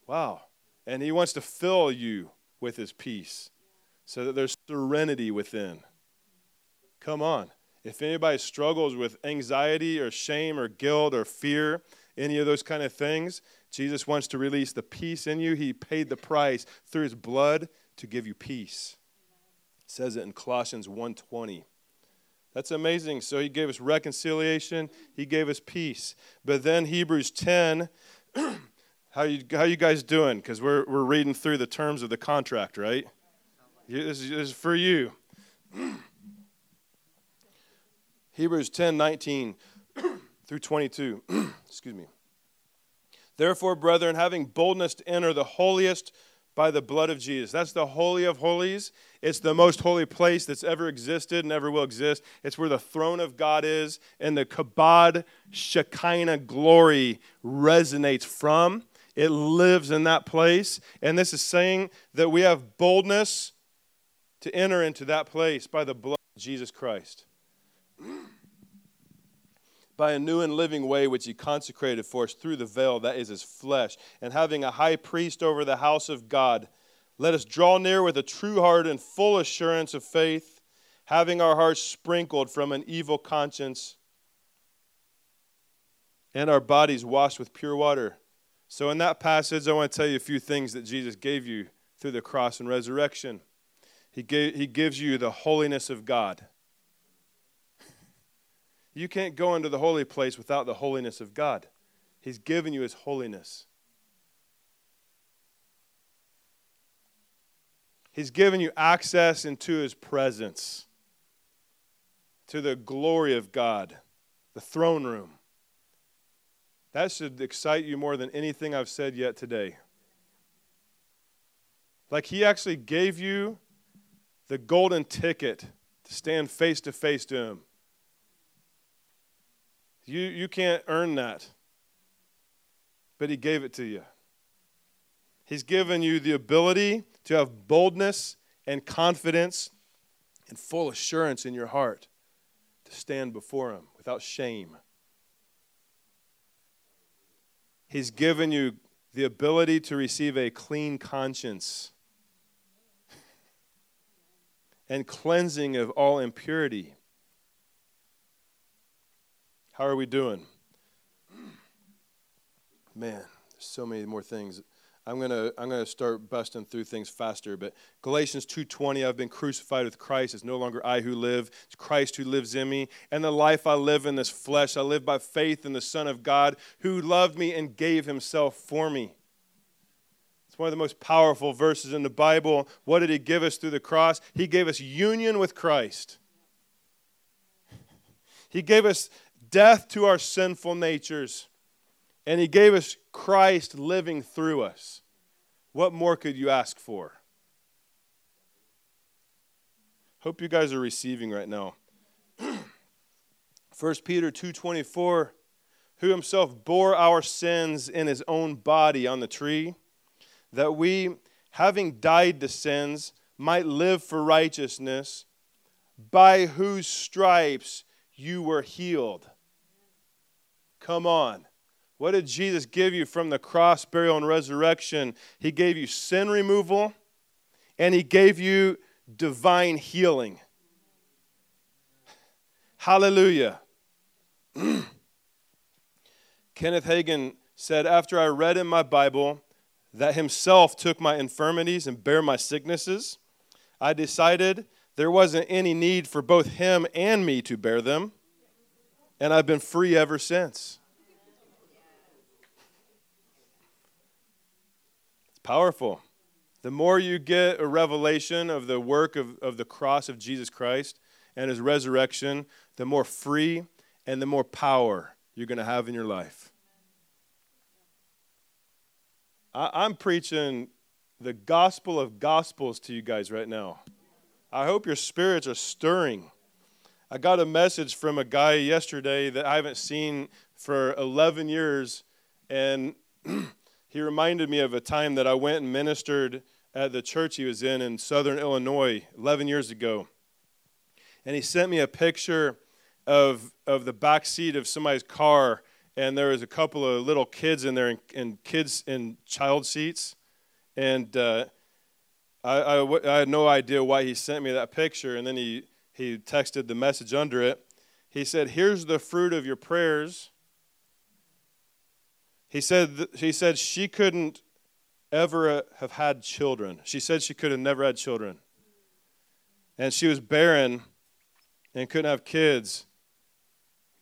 Wow. And he wants to fill you with his peace so that there's serenity within. Come on. If anybody struggles with anxiety or shame or guilt or fear, any of those kind of things, Jesus wants to release the peace in you. He paid the price through his blood to give you peace. It says it in Colossians 1:20. That's amazing. So he gave us reconciliation. He gave us peace. But then Hebrews 10, how you guys doing? Because we're reading through the terms of the contract, right? This is for you. Hebrews 10:19 through 22. Excuse me. Therefore, brethren, having boldness to enter the holiest by the blood of Jesus. That's the Holy of Holies. It's the most holy place that's ever existed and ever will exist. It's where the throne of God is and the kabod Shekinah glory resonates from. It lives in that place. And this is saying that we have boldness to enter into that place by the blood of Jesus Christ. By a new and living way which he consecrated for us through the veil, that is his flesh. And having a high priest over the house of God, let us draw near with a true heart and full assurance of faith, having our hearts sprinkled from an evil conscience and our bodies washed with pure water. So in that passage, I want to tell you a few things that Jesus gave you through the cross and resurrection. He gives you the holiness of God. You can't go into the holy place without the holiness of God. He's given you his holiness. He's given you access into his presence, to the glory of God, the throne room. That should excite you more than anything I've said yet today. Like he actually gave you the golden ticket to stand face to face to him. You can't earn that, but he gave it to you. He's given you the ability to have boldness and confidence and full assurance in your heart to stand before Him without shame. He's given you the ability to receive a clean conscience and cleansing of all impurity. How are we doing? Man, there's so many more things. I'm gonna start busting through things faster, but Galatians 2:20, I've been crucified with Christ. It's no longer I who live. It's Christ who lives in me. And the life I live in this flesh, I live by faith in the Son of God who loved me and gave himself for me. It's one of the most powerful verses in the Bible. What did he give us through the cross? He gave us union with Christ. He gave us death to our sinful natures. And he gave us Christ living through us. What more could you ask for? Hope you guys are receiving right now. 1 Peter 2:24, who himself bore our sins in his own body on the tree, that we, having died to sins, might live for righteousness, by whose stripes you were healed. Come on. What did Jesus give you from the cross, burial, and resurrection? He gave you sin removal, and he gave you divine healing. Hallelujah. Kenneth Hagin said, after I read in my Bible that himself took my infirmities and bare my sicknesses, I decided there wasn't any need for both him and me to bear them, and I've been free ever since. Powerful. The more you get a revelation of the work of the cross of Jesus Christ and his resurrection, the more free and the more power you're going to have in your life. I'm preaching the gospel of gospels to you guys right now. I hope your spirits are stirring. I got a message from a guy yesterday that I haven't seen for 11 years, and he reminded me of a time that I went and ministered at the church he was in southern Illinois 11 years ago. And he sent me a picture of the back seat of somebody's car, and there was a couple of little kids in there and kids in child seats. And I had no idea why he sent me that picture, and then he texted the message under it. He said, here's the fruit of your prayers. He said she couldn't ever have had children. She said she could have never had children. And she was barren and couldn't have kids.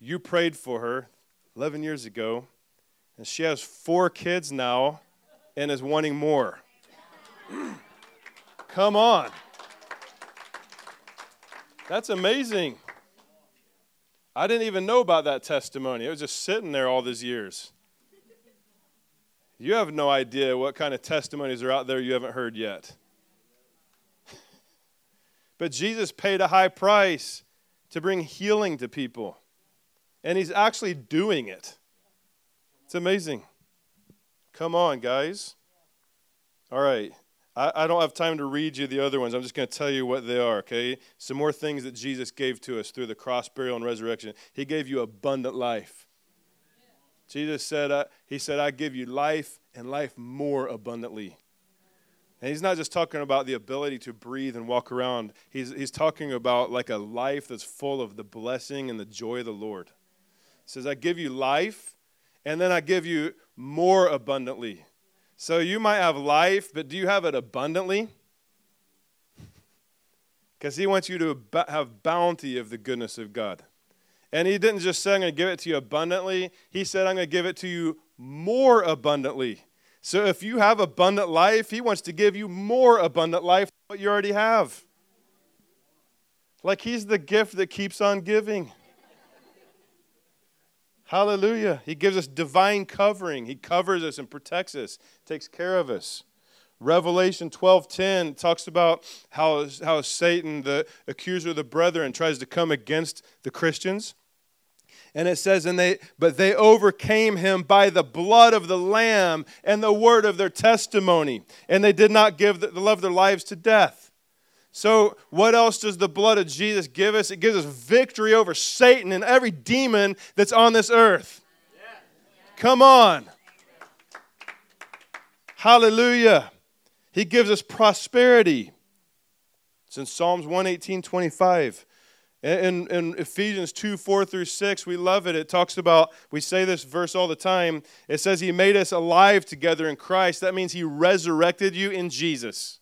You prayed for her 11 years ago, and she has 4 kids now and is wanting more. Come on. That's amazing. I didn't even know about that testimony. It was just sitting there all these years. You have no idea what kind of testimonies are out there you haven't heard yet. But Jesus paid a high price to bring healing to people. And he's actually doing it. It's amazing. Come on, guys. All right. I don't have time to read you the other ones. I'm just going to tell you what they are, okay? Some more things that Jesus gave to us through the cross, burial, and resurrection. He gave you abundant life. Jesus said, I give you life and life more abundantly. And he's not just talking about the ability to breathe and walk around. He's talking about like a life that's full of the blessing and the joy of the Lord. He says, I give you life, and then I give you more abundantly. So you might have life, but do you have it abundantly? Because he wants you to have bounty of the goodness of God. And he didn't just say, I'm going to give it to you abundantly. He said, I'm going to give it to you more abundantly. So if you have abundant life, he wants to give you more abundant life than what you already have. Like he's the gift that keeps on giving. Hallelujah. He gives us divine covering. He covers us and protects us, takes care of us. Revelation 12:10 talks about how Satan, the accuser of the brethren, tries to come against the Christians. And it says, but they overcame him by the blood of the Lamb and the word of their testimony. And they did not give the love of their lives to death. So what else does the blood of Jesus give us? It gives us victory over Satan and every demon that's on this earth. Come on. Hallelujah. He gives us prosperity. It's in Psalms 118:25. In Ephesians 2:4-6, we love it. It talks about, we say this verse all the time. It says, He made us alive together in Christ. That means He resurrected you in Jesus.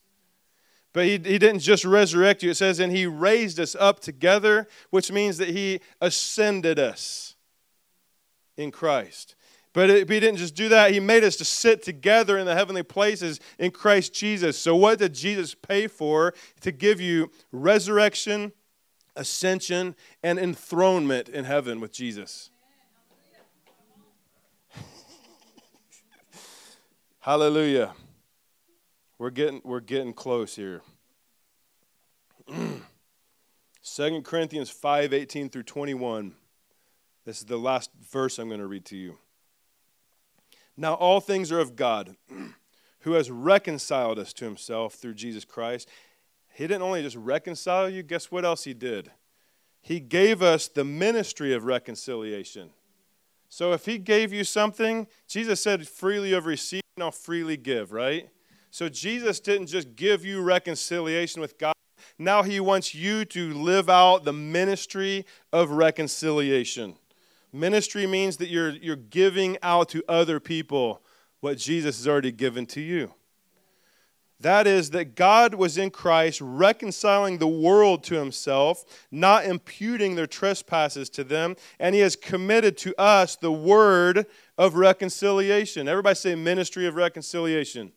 But he didn't just resurrect you. It says, and He raised us up together, which means that He ascended us in Christ. But He didn't just do that. He made us to sit together in the heavenly places in Christ Jesus. So what did Jesus pay for to give you resurrection, ascension, and enthronement in heaven with Jesus? Hallelujah. We're getting close here. 2 Corinthians 5:18-21. This is the last verse I'm going to read to you. Now all things are of God, who has reconciled us to Himself through Jesus Christ. He didn't only just reconcile you, guess what else He did? He gave us the ministry of reconciliation. So if He gave you something, Jesus said, freely you've received, now freely give, right? So Jesus didn't just give you reconciliation with God. Now He wants you to live out the ministry of reconciliation. Ministry means that you're giving out to other people what Jesus has already given to you. That is, that God was in Christ reconciling the world to Himself, not imputing their trespasses to them, and He has committed to us the word of reconciliation. Everybody say ministry of reconciliation.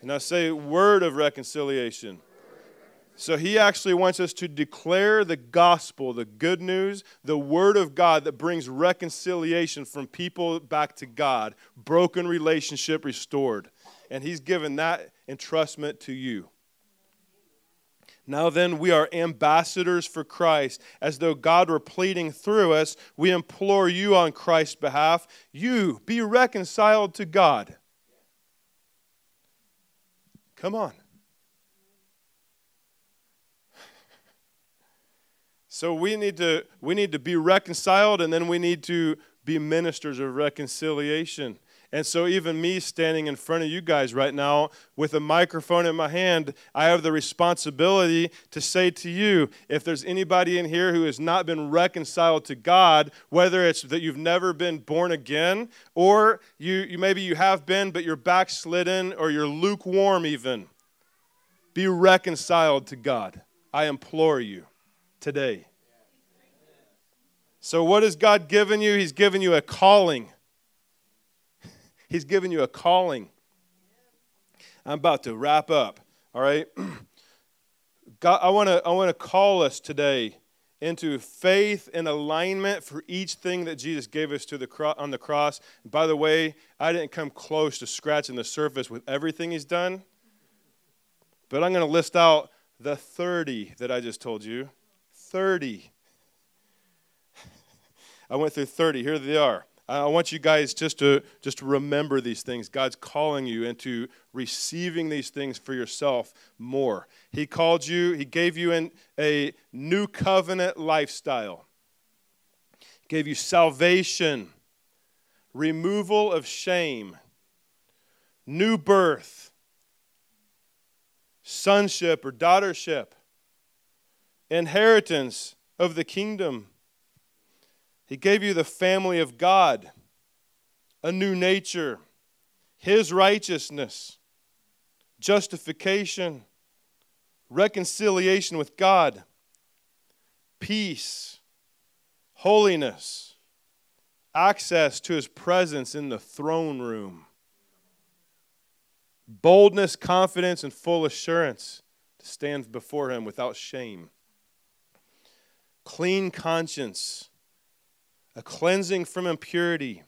And I say word of reconciliation. So He actually wants us to declare the gospel, the good news, the word of God that brings reconciliation from people back to God, broken relationship restored. And He's given that entrustment to you. Now then, we are ambassadors for Christ. As though God were pleading through us, we implore you on Christ's behalf, you be reconciled to God. Come on. So we need to be reconciled, and then we need to be ministers of reconciliation. And so even me standing in front of you guys right now with a microphone in my hand, I have the responsibility to say to you, if there's anybody in here who has not been reconciled to God, whether it's that you've never been born again, or you maybe you have been, but you're backslidden, or you're lukewarm even, be reconciled to God. I implore you today. So what has God given you? He's given you a calling. He's given you a calling. I'm about to wrap up, all right? God, I want to call us today into faith and alignment for each thing that Jesus gave us on the cross. And by the way, I didn't come close to scratching the surface with everything He's done, but I'm going to list out the 30 that I just told you. 30. I went through 30. Here they are. I want you guys just to remember these things. God's calling you into receiving these things for yourself more. He called you. He gave you a new covenant lifestyle. He gave you salvation, removal of shame, new birth, sonship or daughtership, inheritance of the kingdom. He gave you the family of God, a new nature, His righteousness, justification, reconciliation with God, peace, holiness, access to His presence in the throne room, boldness, confidence, and full assurance to stand before Him without shame. Clean conscience, a cleansing from impurity,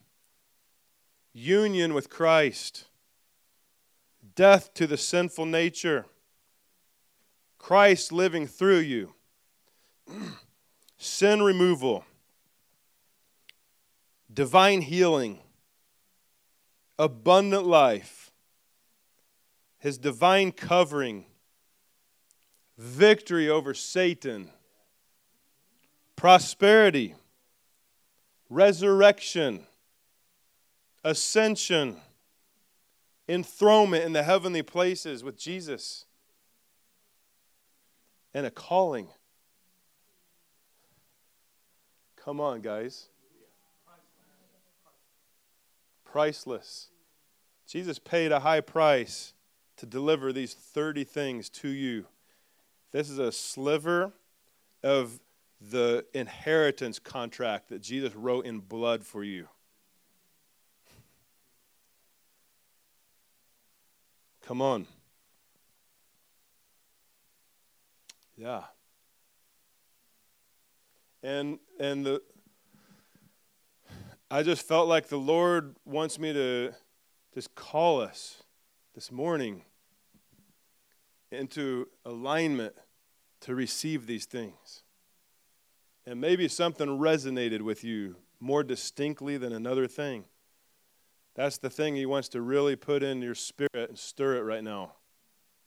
union with Christ, death to the sinful nature, Christ living through you, sin removal, divine healing, abundant life, His divine covering, victory over Satan, prosperity, resurrection, ascension, enthronement in the heavenly places with Jesus, and a calling. Come on, guys. Priceless. Jesus paid a high price to deliver these 30 things to you. This is a sliver of the inheritance contract that Jesus wrote in blood for you. Come on. Yeah. And I just felt like the Lord wants me to just call us this morning into alignment to receive these things. And maybe something resonated with you more distinctly than another thing. That's the thing he wants to really put in your spirit and stir it right now.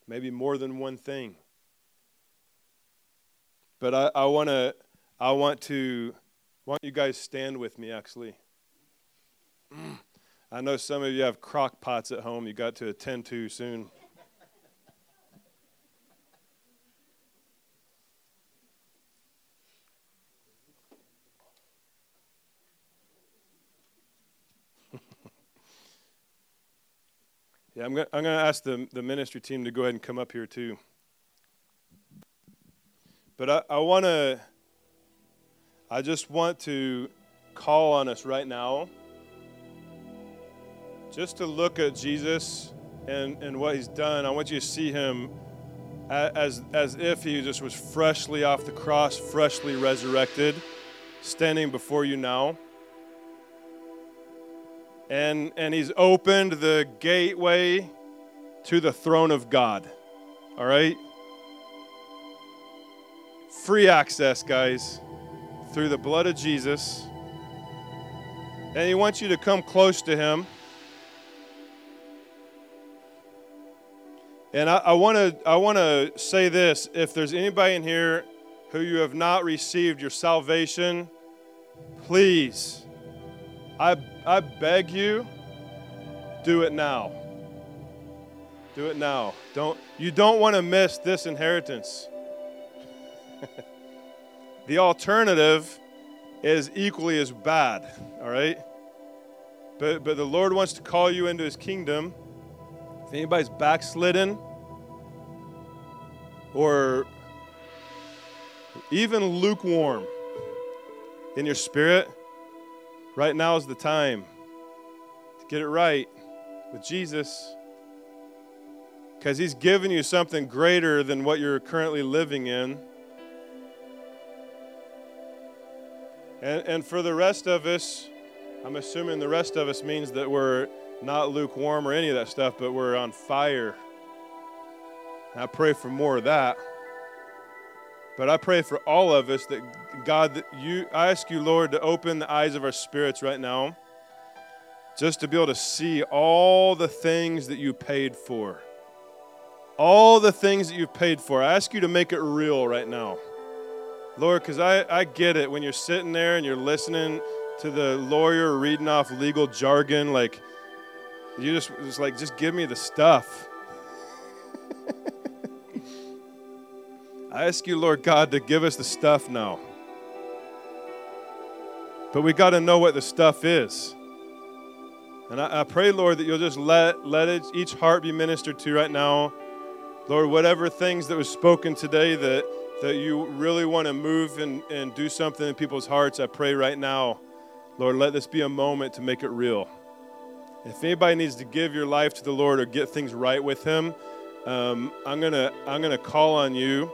Maybe more than one thing. But I want you guys stand with me, actually. I know some of you have crock pots at home you got to attend to soon. Yeah, I'm going to ask the ministry team to go ahead and come up here too. But I just want to call on us right now just to look at Jesus and what he's done. I want you to see him as if he just was freshly off the cross, freshly resurrected, standing before you now. And he's opened the gateway to the throne of God. All right? Free access, guys, through the blood of Jesus. And he wants you to come close to him. And I want to say this. If there's anybody in here who you have not received your salvation, please, I beg you, do it now. Do it now. You don't want to miss this inheritance. The alternative is equally as bad, all right? But the Lord wants to call you into his kingdom. If anybody's backslidden or even lukewarm in your spirit, right now is the time to get it right with Jesus, because he's given you something greater than what you're currently living in. And for the rest of us, I'm assuming the rest of us means that we're not lukewarm or any of that stuff, but we're on fire. And I pray for more of that. But I pray for all of us that, God, I ask you, Lord, to open the eyes of our spirits right now just to be able to see all the things that you paid for. All the things that you've paid for. I ask you to make it real right now, Lord, because I get it when you're sitting there and you're listening to the lawyer reading off legal jargon, like, you just like, just give me the stuff. I ask you, Lord God, to give us the stuff now. But we got to know what the stuff is. And I pray, Lord, that you'll just let each heart be ministered to right now. Lord, whatever things that was spoken today that you really want to move and do something in people's hearts, I pray right now, Lord, let this be a moment to make it real. If anybody needs to give your life to the Lord or get things right with him, I'm gonna call on you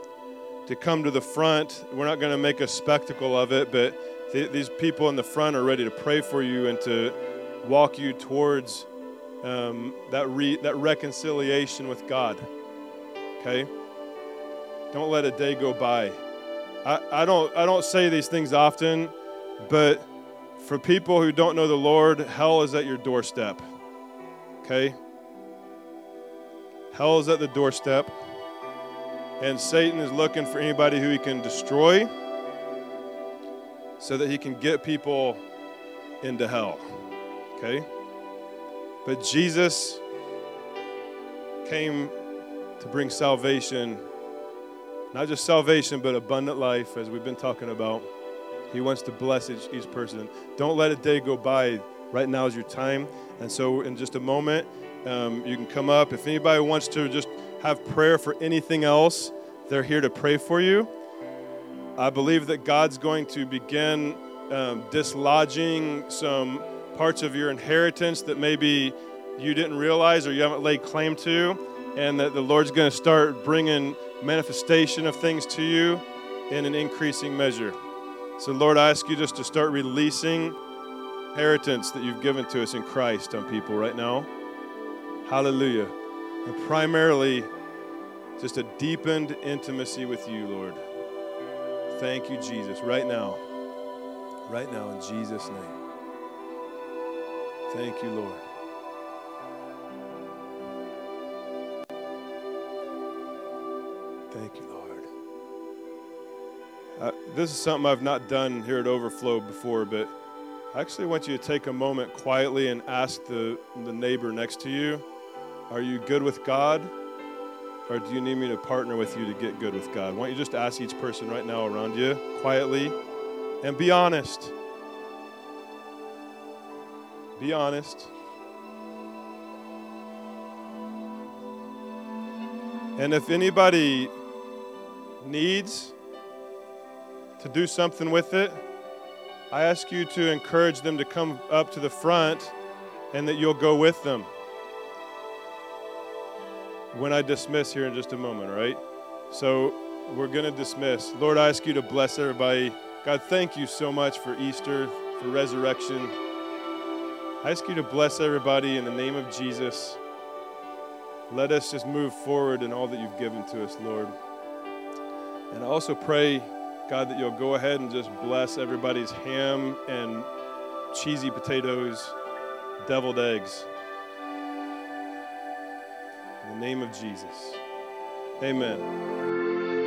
to come to the front. We're not going to make a spectacle of it, but these people in the front are ready to pray for you and to walk you towards that reconciliation with God. Okay? Don't let a day go by. I don't say these things often, but for people who don't know the Lord, hell is at your doorstep. Okay? Hell is at the doorstep. And Satan is looking for anybody who he can destroy so that he can get people into hell. Okay? But Jesus came to bring salvation, not just salvation, but abundant life, as we've been talking about. He wants to bless each person. Don't let a day go by. Right now is your time. And so in just a moment, you can come up. If anybody wants to just have prayer for anything else, they're here to pray for you. I believe that God's going to begin dislodging some parts of your inheritance that maybe you didn't realize or you haven't laid claim to, and that the Lord's going to start bringing manifestation of things to you in an increasing measure. So, Lord, I ask you just to start releasing inheritance that you've given to us in Christ on people right now. Hallelujah. And primarily, just a deepened intimacy with you, Lord. Thank you, Jesus, right now. Right now, in Jesus' name. Thank you, Lord. Thank you, Lord. This is something I've not done here at Overflow before, but I actually want you to take a moment quietly and ask the neighbor next to you, are you good with God, or do you need me to partner with you to get good with God? Why don't you just ask each person right now around you, quietly, and be honest. Be honest. And if anybody needs to do something with it, I ask you to encourage them to come up to the front and that you'll go with them when I dismiss here in just a moment, all right? So we're going to dismiss. Lord, I ask you to bless everybody. God, thank you so much for Easter, for resurrection. I ask you to bless everybody in the name of Jesus. Let us just move forward in all that you've given to us, Lord. And I also pray, God, that you'll go ahead and just bless everybody's ham and cheesy potatoes, deviled eggs. In the name of Jesus, amen.